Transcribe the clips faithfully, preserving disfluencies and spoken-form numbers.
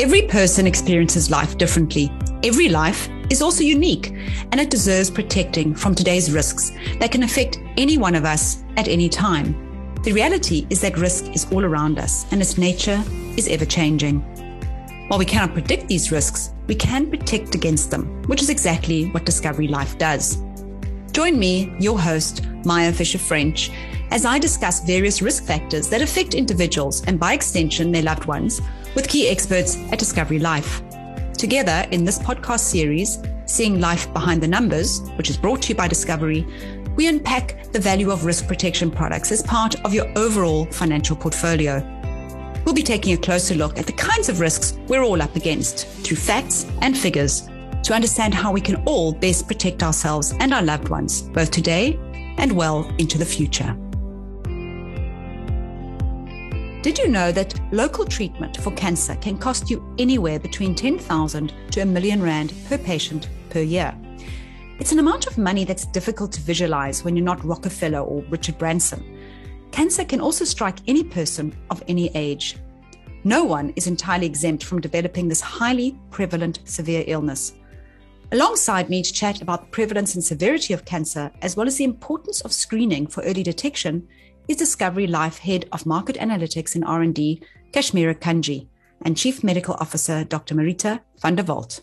Every person experiences life differently. Every life is also unique, and it deserves protecting from today's risks that can affect any one of us at any time. The reality is that risk is all around us, and its nature is ever-changing. While we cannot predict these risks, we can protect against them, which is exactly what Discovery Life does. Join me, your host, Maya Fisher-French, as I discuss various risk factors that affect individuals and, by extension, their loved ones, with key experts at Discovery Life. Together, in this podcast series, Seeing Life Behind the Numbers, which is brought to you by Discovery, we unpack the value of risk protection products as part of your overall financial portfolio. We'll be taking a closer look at the kinds of risks we're all up against through facts and figures to understand how we can all best protect ourselves and our loved ones, both today and well into the future. Did you know that local treatment for cancer can cost you anywhere between ten thousand to a million rand per patient per year? It's an amount of money that's difficult to visualize when you're not Rockefeller or Richard Branson. Cancer can also strike any person of any age. No one is entirely exempt from developing this highly prevalent severe illness. Alongside me to chat about the prevalence and severity of cancer, as well as the importance of screening for early detection, is Discovery Life Head of Market Analytics and R and D, Kashmeera Kanji, and Chief Medical Officer, Doctor Maritha van der Walt.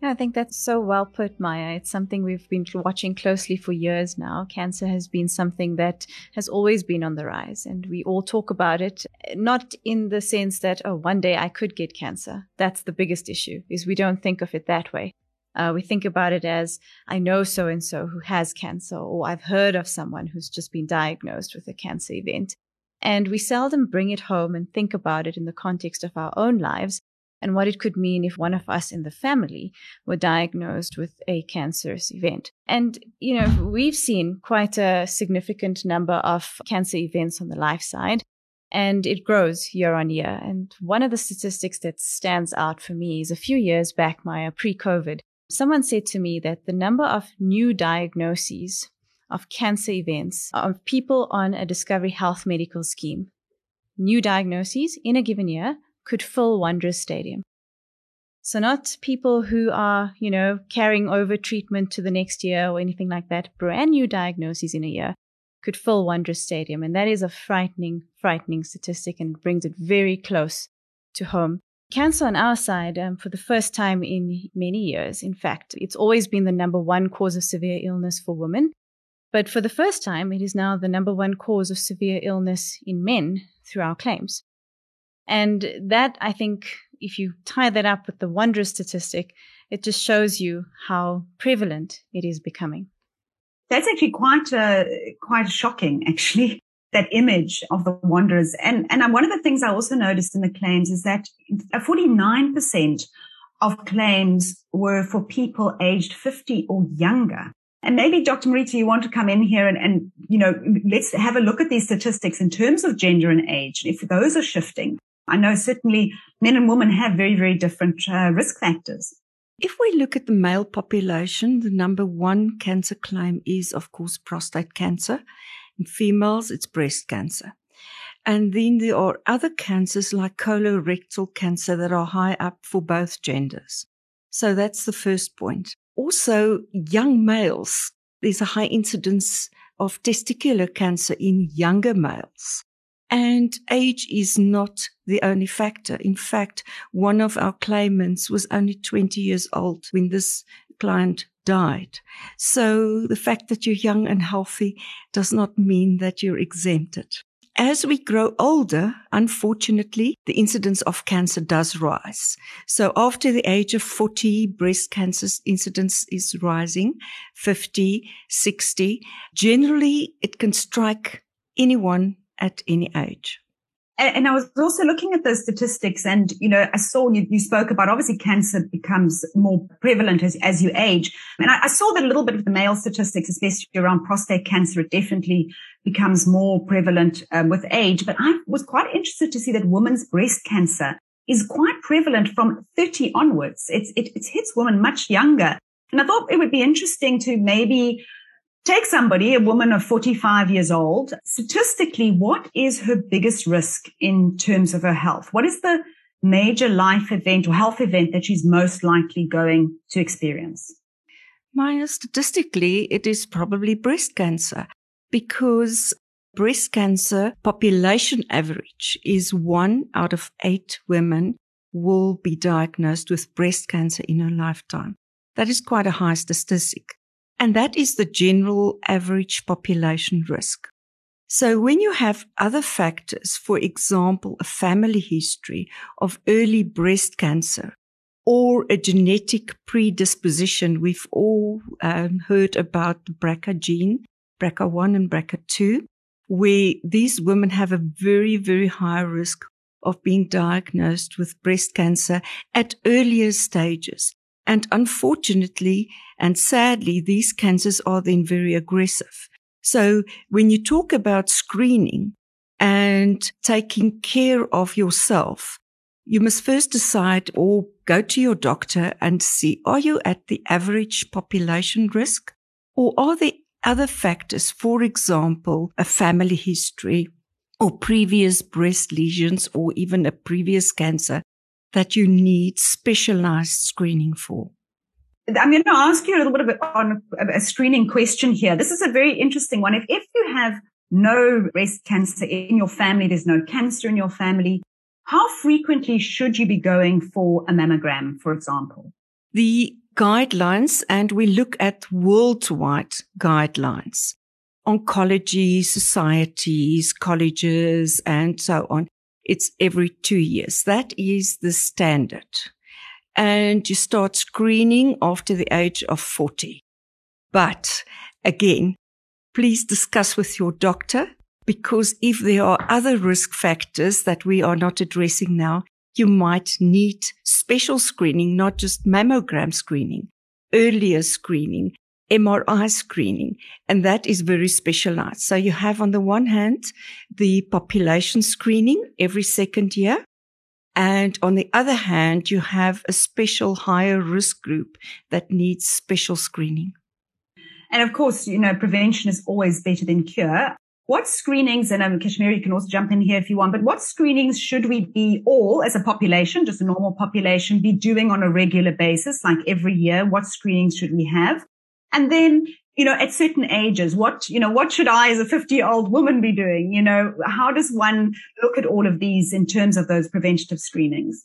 Yeah, I think that's so well put, Maya. It's something we've been watching closely for years now. Cancer has been something that has always been on the rise, and we all talk about it, not in the sense that, oh, one day I could get cancer. That's the biggest issue, is we don't think of it that way. Uh, we think about it as, I know so-and-so who has cancer, or I've heard of someone who's just been diagnosed with a cancer event. And we seldom bring it home and think about it in the context of our own lives and what it could mean if one of us in the family were diagnosed with a cancerous event. And, you know, we've seen quite a significant number of cancer events on the life side, and it grows year on year. And one of the statistics that stands out for me is a few years back, Maya, pre-COVID, someone said to me that the number of new diagnoses of cancer events of people on a Discovery Health medical scheme, new diagnoses in a given year, could fill Wanderers Stadium. So not people who are, you know, carrying over treatment to the next year or anything like that, brand new diagnoses in a year could fill Wanderers Stadium. And that is a frightening, frightening statistic and brings it very close to home. Cancer on our side, um, for the first time in many years, in fact, it's always been the number one cause of severe illness for women. But for the first time, it is now the number one cause of severe illness in men through our claims. And that, I think, if you tie that up with the Wanderers statistic, it just shows you how prevalent it is becoming. That's actually quite uh, quite shocking, actually. That image of the Wanderers. And, and one of the things I also noticed in the claims is that forty-nine percent of claims were for people aged fifty or younger. And maybe, Doctor Maritha, you want to come in here and, and, you know, let's have a look at these statistics in terms of gender and age, if those are shifting. I know certainly men and women have very, very different uh, risk factors. If we look at the male population, the number one cancer claim is, of course, prostate cancer. In females, it's breast cancer. And then there are other cancers like colorectal cancer that are high up for both genders. So that's the first point. Also, young males, there's a high incidence of testicular cancer in younger males. And age is not the only factor. In fact, one of our claimants was only twenty years old when this client died. So the fact that you're young and healthy does not mean that you're exempted. As we grow older, unfortunately, the incidence of cancer does rise. So after the age of forty, breast cancer incidence is rising, fifty, sixty. Generally, it can strike anyone at any age. And I was also looking at those statistics and, you know, I saw you, you spoke about obviously cancer becomes more prevalent as, as you age. And I, I saw that a little bit of the male statistics, especially around prostate cancer, it definitely becomes more prevalent um, with age. But I was quite interested to see that women's breast cancer is quite prevalent from thirty onwards. It's, it, it hits women much younger. And I thought it would be interesting to maybe take somebody, a woman of forty-five years old, statistically, what is her biggest risk in terms of her health? What is the major life event or health event that she's most likely going to experience? Maya, statistically, it is probably breast cancer, because breast cancer population average is one out of eight women will be diagnosed with breast cancer in her lifetime. That is quite a high statistic. And that is the general average population risk. So when you have other factors, for example, a family history of early breast cancer or a genetic predisposition, we've all um, heard about the B R C A gene, B R C A one and B R C A two, where these women have a very, very high risk of being diagnosed with breast cancer at earlier stages. And unfortunately and sadly, these cancers are then very aggressive. So when you talk about screening and taking care of yourself, you must first decide or go to your doctor and see, are you at the average population risk, or are there other factors, for example, a family history or previous breast lesions or even a previous cancer that you need specialized screening for? I'm going to ask you a little bit about on a screening question here. This is a very interesting one. If, if you have no breast cancer in your family, there's no cancer in your family, how frequently should you be going for a mammogram, for example? The guidelines, and we look at worldwide guidelines, oncology, societies, colleges, and so on. It's every two years. That is the standard. And you start screening after the age of forty. But again, please discuss with your doctor, because if there are other risk factors that we are not addressing now, you might need special screening, not just mammogram screening, earlier screening, M R I screening, and that is very specialized. So you have on the one hand, the population screening every second year. And on the other hand, you have a special higher risk group that needs special screening. And of course, you know, prevention is always better than cure. What screenings, and um, Kashmeera, you can also jump in here if you want, but what screenings should we be all as a population, just a normal population, be doing on a regular basis, like every year? What screenings should we have? And then, you know, at certain ages, what, you know, what should I as a fifty-year-old woman be doing? You know, how does one look at all of these in terms of those preventative screenings?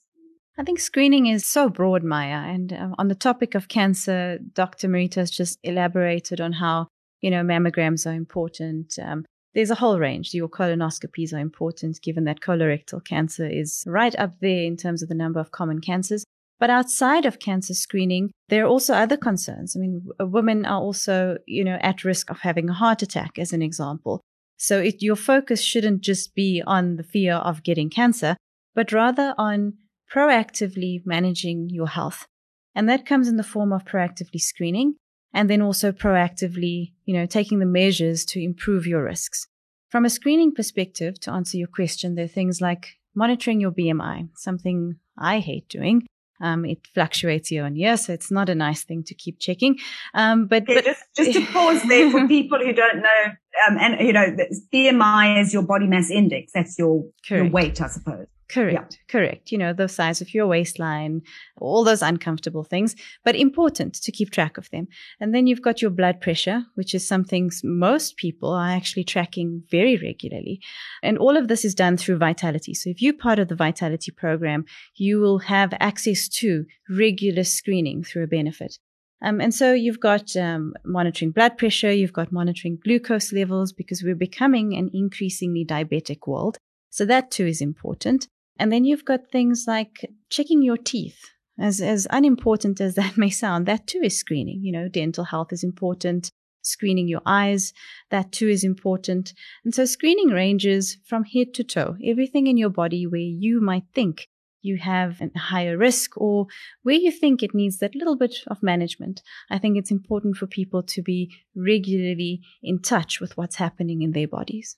I think screening is so broad, Maya. And um, on the topic of cancer, Doctor Maritha has just elaborated on how, you know, mammograms are important. Um, there's a whole range. Your colonoscopies are important, given that colorectal cancer is right up there in terms of the number of common cancers. But outside of cancer screening, there are also other concerns. I mean, women are also, you know, at risk of having a heart attack, as an example. So it, your focus shouldn't just be on the fear of getting cancer, but rather on proactively managing your health. And that comes in the form of proactively screening and then also proactively, you know, taking the measures to improve your risks. From a screening perspective, to answer your question, there are things like monitoring your B M I, something I hate doing. Um, it fluctuates year on year, so it's not a nice thing to keep checking. Um, but, yeah, but just, just to pause there for people who don't know, um, and you know, B M I is your body mass index. That's your, your weight, I suppose. Correct, yeah. Correct. You know, the size of your waistline, all those uncomfortable things, but important to keep track of them. And then you've got your blood pressure, which is something most people are actually tracking very regularly. And all of this is done through Vitality. So if you're part of the Vitality program, you will have access to regular screening through a benefit. Um, and so you've got um, monitoring blood pressure, you've got monitoring glucose levels, because we're becoming an increasingly diabetic world. So that too is important. And then you've got things like checking your teeth. As, as unimportant as that may sound, that too is screening. You know, dental health is important. Screening your eyes, that too is important. And so screening ranges from head to toe, everything in your body where you might think you have a higher risk or where you think it needs that little bit of management. I think it's important for people to be regularly in touch with what's happening in their bodies.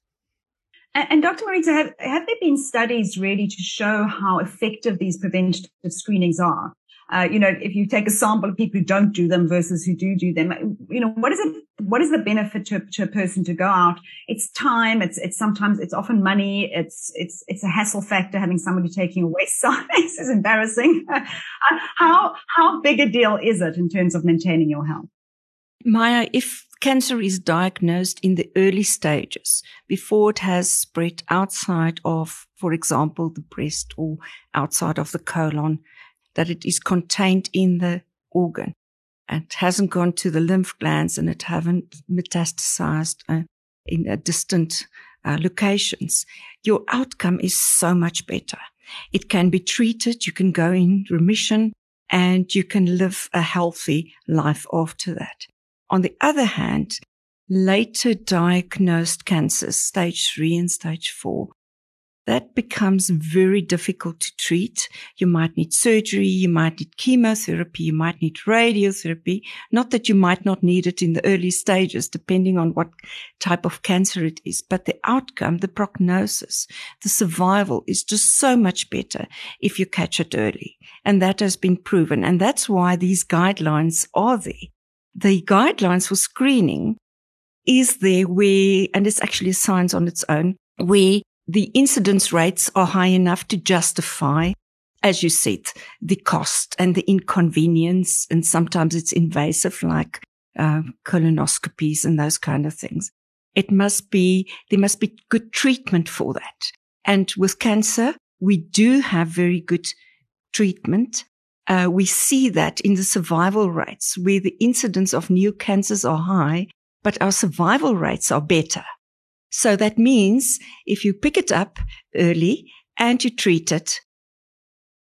And Doctor Maritha, have, have there been studies really to show how effective these preventative screenings are? Uh, you know, if you take a sample of people who don't do them versus who do do them, you know, what is it? What is the benefit to, to a person to go out? It's time. It's it's sometimes it's often money. It's it's it's a hassle factor. Having somebody taking away signs is embarrassing. how how big a deal is it in terms of maintaining your health? Maya, if cancer is diagnosed in the early stages, before it has spread outside of, for example, the breast or outside of the colon, that it is contained in the organ and hasn't gone to the lymph glands and it haven't metastasized uh, in uh, distant uh, locations, your outcome is so much better. It can be treated, you can go in remission, and you can live a healthy life after that. On the other hand, later diagnosed cancers, stage three and stage four, that becomes very difficult to treat. You might need surgery, you might need chemotherapy, you might need radiotherapy. Not that you might not need it in the early stages, depending on what type of cancer it is, but the outcome, the prognosis, the survival is just so much better if you catch it early. And that has been proven. And that's why these guidelines are there. The guidelines for screening is there where, and it's actually a science on its own, where the incidence rates are high enough to justify, as you said, the cost and the inconvenience. And sometimes it's invasive, like uh, colonoscopies and those kind of things. It must be, there must be good treatment for that. And with cancer, we do have very good treatment. Uh, we see that in the survival rates, where the incidence of new cancers are high, but our survival rates are better. So that means if you pick it up early and you treat it,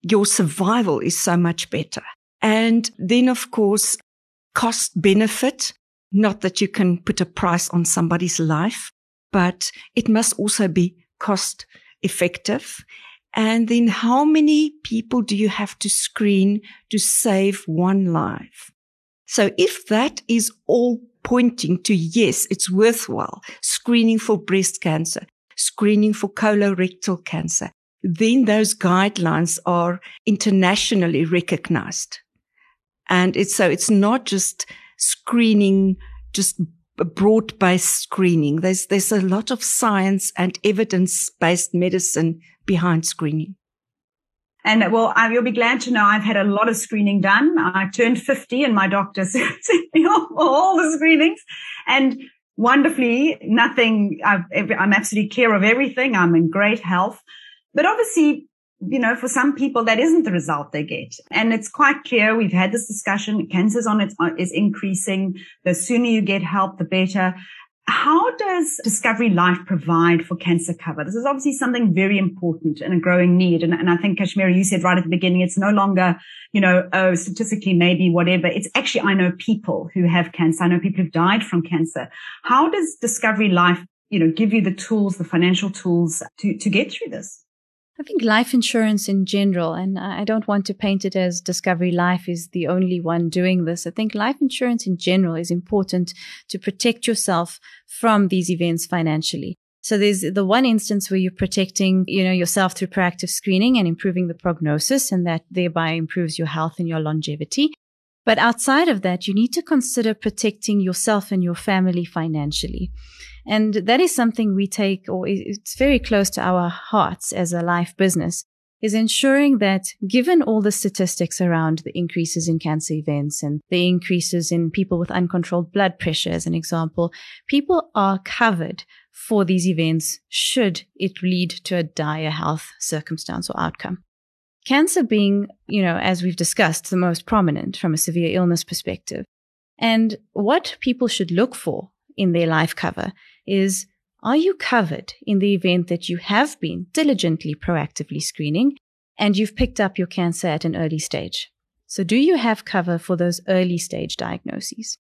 your survival is so much better. And then, of course, cost benefit, not that you can put a price on somebody's life, but it must also be cost effective. And then how many people do you have to screen to save one life? So if that is all pointing to, yes, it's worthwhile, screening for breast cancer, screening for colorectal cancer, then those guidelines are internationally recognized. And it's, so it's not just screening, just broad-based screening. There's, there's a lot of science and evidence-based medicine behind screening. And well, you'll be glad to know I've had a lot of screening done. I turned fifty and my doctor sent me all the screenings. And wonderfully, nothing, I've, I'm absolutely clear of everything. I'm in great health. But obviously, you know, for some people, that isn't the result they get. And it's quite clear. We've had this discussion. Cancer's on its is increasing. The sooner you get help, the better. How does Discovery Life provide for cancer cover? This is obviously something very important and a growing need. And, and I think, Kashmeera, you said right at the beginning, it's no longer, you know, oh, statistically maybe whatever. It's actually, I know people who have cancer. I know people who've died from cancer. How does Discovery Life, you know, give you the tools, the financial tools to, to get through this? I think life insurance in general, and I don't want to paint it as Discovery Life is the only one doing this. I think life insurance in general is important to protect yourself from these events financially. So there's the one instance where you're protecting, you know, yourself through proactive screening and improving the prognosis, and that thereby improves your health and your longevity. But outside of that, you need to consider protecting yourself and your family financially. And that is something we take, or it's very close to our hearts as a life business, is ensuring that given all the statistics around the increases in cancer events and the increases in people with uncontrolled blood pressure, as an example, people are covered for these events should it lead to a dire health circumstance or outcome. Cancer being, you know, as we've discussed, the most prominent from a severe illness perspective. And what people should look for in their life cover is, are you covered in the event that you have been diligently, proactively screening and you've picked up your cancer at an early stage? So do you have cover for those early stage diagnoses?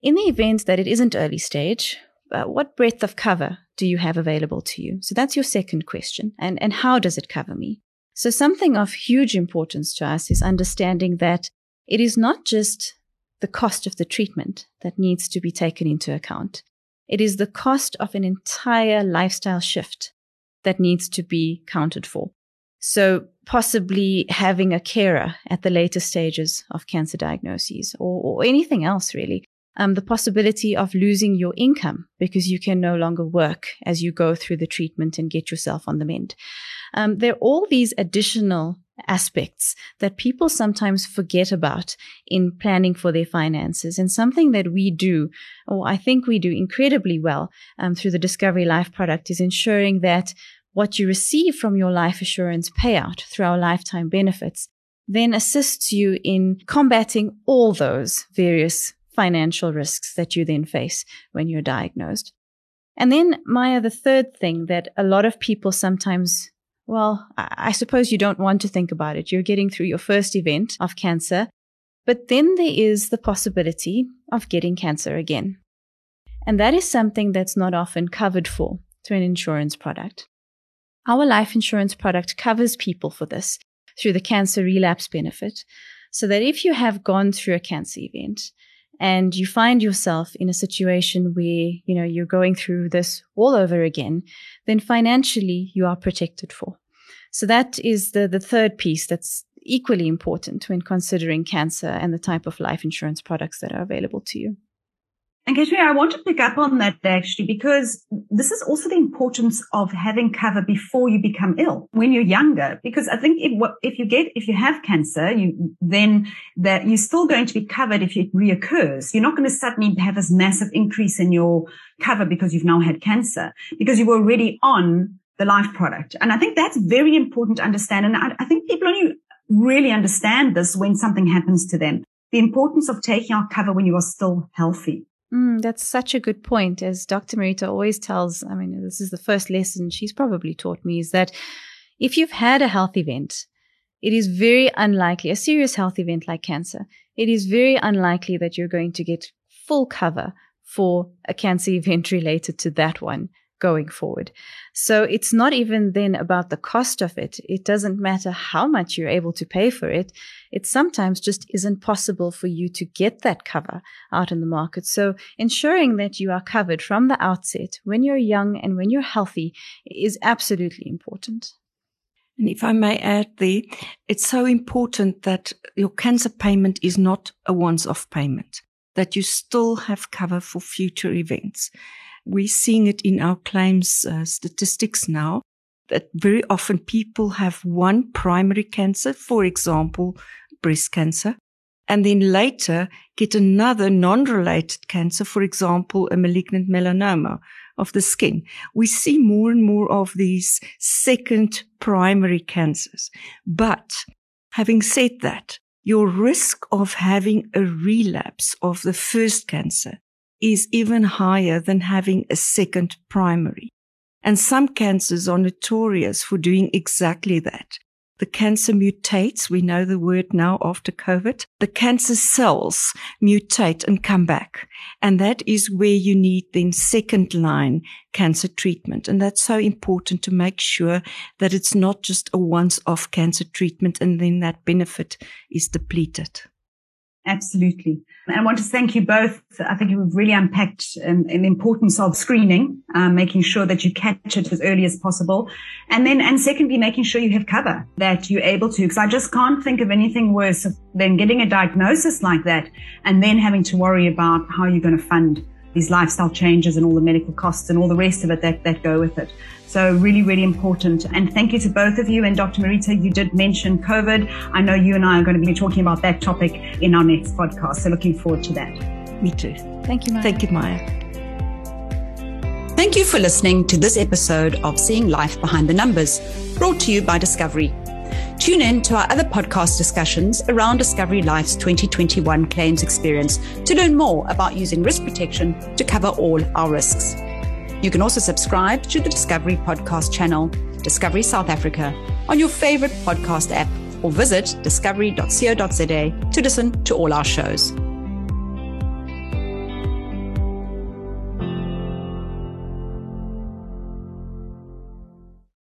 In the event that it isn't early stage, Uh, what breadth of cover do you have available to you? So that's your second question. And, and how does it cover me? So something of huge importance to us is understanding that it is not just the cost of the treatment that needs to be taken into account. It is the cost of an entire lifestyle shift that needs to be counted for. So possibly having a carer at the later stages of cancer diagnoses or, or anything else, really. Um, the possibility of losing your income because you can no longer work as you go through the treatment and get yourself on the mend. Um, there are all these additional aspects that people sometimes forget about in planning for their finances. And something that we do, or I think we do incredibly well um, through the Discovery Life product, is ensuring that what you receive from your life assurance payout through our lifetime benefits then assists you in combating all those various financial risks that you then face when you're diagnosed. And then, Maya, the third thing that a lot of people sometimes, well, I suppose you don't want to think about it. You're getting through your first event of cancer, but then there is the possibility of getting cancer again. And that is something that's not often covered for through an insurance product. Our life insurance product covers people for this through the cancer relapse benefit, so that if you have gone through a cancer event and you find yourself in a situation where, you know, you're going through this all over again, then financially you are protected for. So that is the, the third piece that's equally important when considering cancer and the type of life insurance products that are available to you. And Kashmeera, I want to pick up on that actually, because this is also the importance of having cover before you become ill when you're younger. Because I think if if you get if you have cancer, you then that you're still going to be covered if it reoccurs. You're not going to suddenly have this massive increase in your cover because you've now had cancer, because you were already on the life product. And I think that's very important to understand. And I, I think people only really understand this when something happens to them. The importance of taking out cover when you are still healthy. Mm, that's such a good point. As Doctor Maritha always tells, I mean, this is the first lesson she's probably taught me, is that if you've had a health event, it is very unlikely, a serious health event like cancer, it is very unlikely that you're going to get full cover for a cancer event related to that one going forward. So it's not even then about the cost of it. It doesn't matter how much you're able to pay for it. It sometimes just isn't possible for you to get that cover out in the market. So ensuring that you are covered from the outset when you're young and when you're healthy is absolutely important. And if I may add there, it's so important that your cancer payment is not a once-off payment, that you still have cover for future events. We're seeing it in our claims uh, statistics now that very often people have one primary cancer, for example, breast cancer, and then later get another non-related cancer, for example, a malignant melanoma of the skin. We see more and more of these second primary cancers. But having said that, your risk of having a relapse of the first cancer is even higher than having a second primary. And some cancers are notorious for doing exactly that. The cancer mutates. We know the word now after COVID. The cancer cells mutate and come back. And that is where you need then second line cancer treatment. And that's so important to make sure that it's not just a once-off cancer treatment and then that benefit is depleted. Absolutely. And I want to thank you both. I think you've really unpacked um, the importance of screening, uh, making sure that you catch it as early as possible. And then, and secondly, making sure you have cover, that you're able to, because I just can't think of anything worse than getting a diagnosis like that and then having to worry about how you're going to fund these lifestyle changes and all the medical costs and all the rest of it that, that go with it. So really, really important. And thank you to both of you. And Doctor Maritha, you did mention COVID. I know you and I are going to be talking about that topic in our next podcast. So looking forward to that. Me too. Thank you, Maya. Thank you, Maya. Thank you for listening to this episode of Seeing Life Behind the Numbers, brought to you by Discovery. Tune in to our other podcast discussions around Discovery Life's twenty twenty-one claims experience to learn more about using risk protection to cover all our risks. You can also subscribe to the Discovery podcast channel, Discovery South Africa, on your favorite podcast app or visit discovery dot co dot za to listen to all our shows.